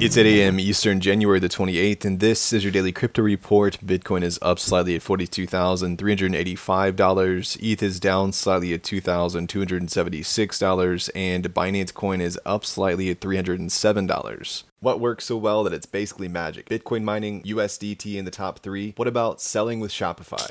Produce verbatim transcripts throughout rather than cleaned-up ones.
It's eight a.m. Eastern, January the twenty-eighth, and this is your daily crypto report. Bitcoin is up slightly at forty-two thousand three hundred eighty-five dollars. E T H is down slightly at two thousand two hundred seventy-six dollars, and Binance Coin is up slightly at three hundred seven dollars. What works so well that it's basically magic? Bitcoin mining, U S D T in the top three. What about selling with Shopify?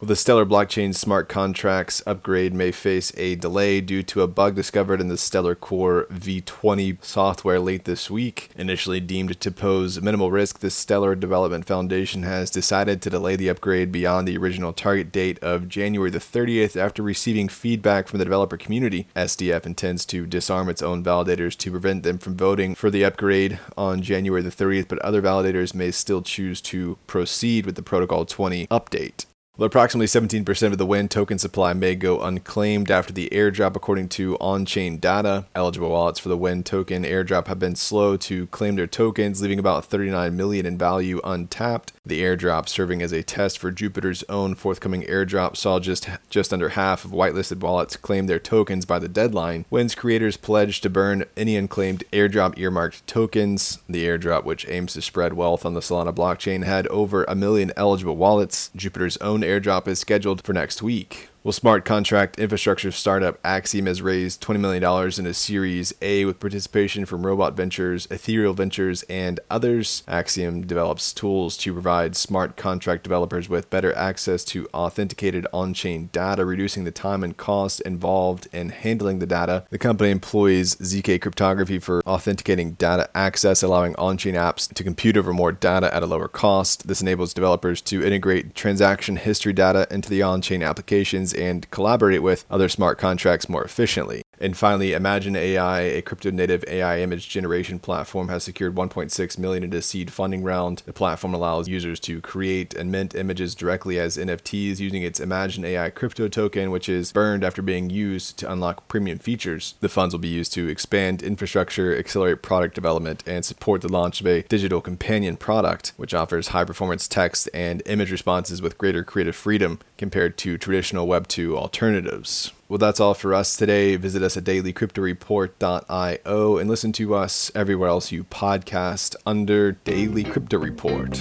Well, the Stellar blockchain smart contracts upgrade may face a delay due to a bug discovered in the Stellar Core V twenty software late this week. Initially deemed to pose minimal risk, the Stellar Development Foundation has decided to delay the upgrade beyond the original target date of January the thirtieth after receiving feedback from the developer community. S D F intends to disarm its own validators to prevent them from voting for the upgrade on January the thirtieth, but other validators may still choose to proceed with the Protocol twenty update. Well, approximately seventeen percent of the Win token supply may go unclaimed after the airdrop, according to on-chain data. Eligible wallets for the Win token airdrop have been slow to claim their tokens, leaving about thirty-nine million dollars in value untapped. The airdrop, serving as a test for Jupiter's own forthcoming airdrop, saw just, just under half of whitelisted wallets claim their tokens by the deadline. Win's creators pledged to burn any unclaimed airdrop earmarked tokens. The airdrop, which aims to spread wealth on the Solana blockchain, had over a million eligible wallets. Jupiter's own airdrop is scheduled for next week. Well, smart contract infrastructure startup Axiom has raised twenty million dollars in a Series A with participation from Robot Ventures, Ethereal Ventures, and others. Axiom develops tools to provide smart contract developers with better access to authenticated on-chain data, reducing the time and cost involved in handling the data. The company employs Z K Cryptography for authenticating data access, allowing on-chain apps to compute over more data at a lower cost. This enables developers to integrate transaction history data into the on-chain applications and collaborate with other smart contracts more efficiently. And finally, Imagine A I, a crypto-native A I image generation platform, has secured one point six million dollars in a seed funding round. The platform allows users to create and mint images directly as N F Ts using its Imagine A I crypto token, which is burned after being used to unlock premium features. The funds will be used to expand infrastructure, accelerate product development, and support the launch of a digital companion product, which offers high-performance text and image responses with greater creative freedom compared to traditional Web two alternatives. Well, that's all for us today. Visit us at daily crypto report dot io and listen to us everywhere else you podcast under Daily Crypto Report.